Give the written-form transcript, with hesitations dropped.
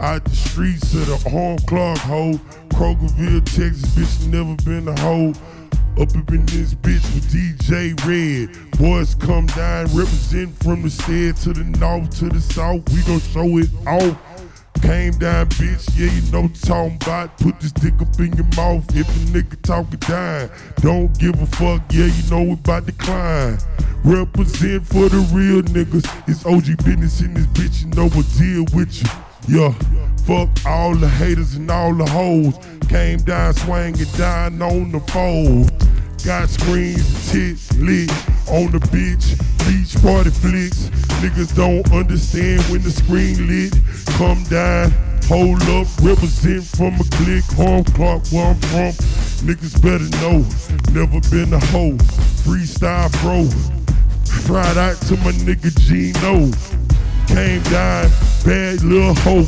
Out the streets of the home clock, hoe. Krogerville, Texas, bitch, never been a hoe. Up in this bitch with DJ Red. Boys come down, represent from the stead to the north, to the south. We gon' show it off. Came down, bitch, yeah, you know what I'm talking about. Put this dick up in your mouth if a nigga talkin' down. Don't give a fuck, yeah, you know we bout to climb. Represent for the real niggas. It's OG business in this bitch, you know we deal with you. Yeah, fuck all the haters and all the hoes. Came down swinging down on the fold. Got screens, tits lit on the bitch. Beach party flicks. Niggas don't understand when the screen lit. Come down, hold up, represent from a click. Home clock where I'm from. Niggas better know. Never been a hoe. Freestyle bro. Fried out to my nigga Gino. Came down, bad little hoe.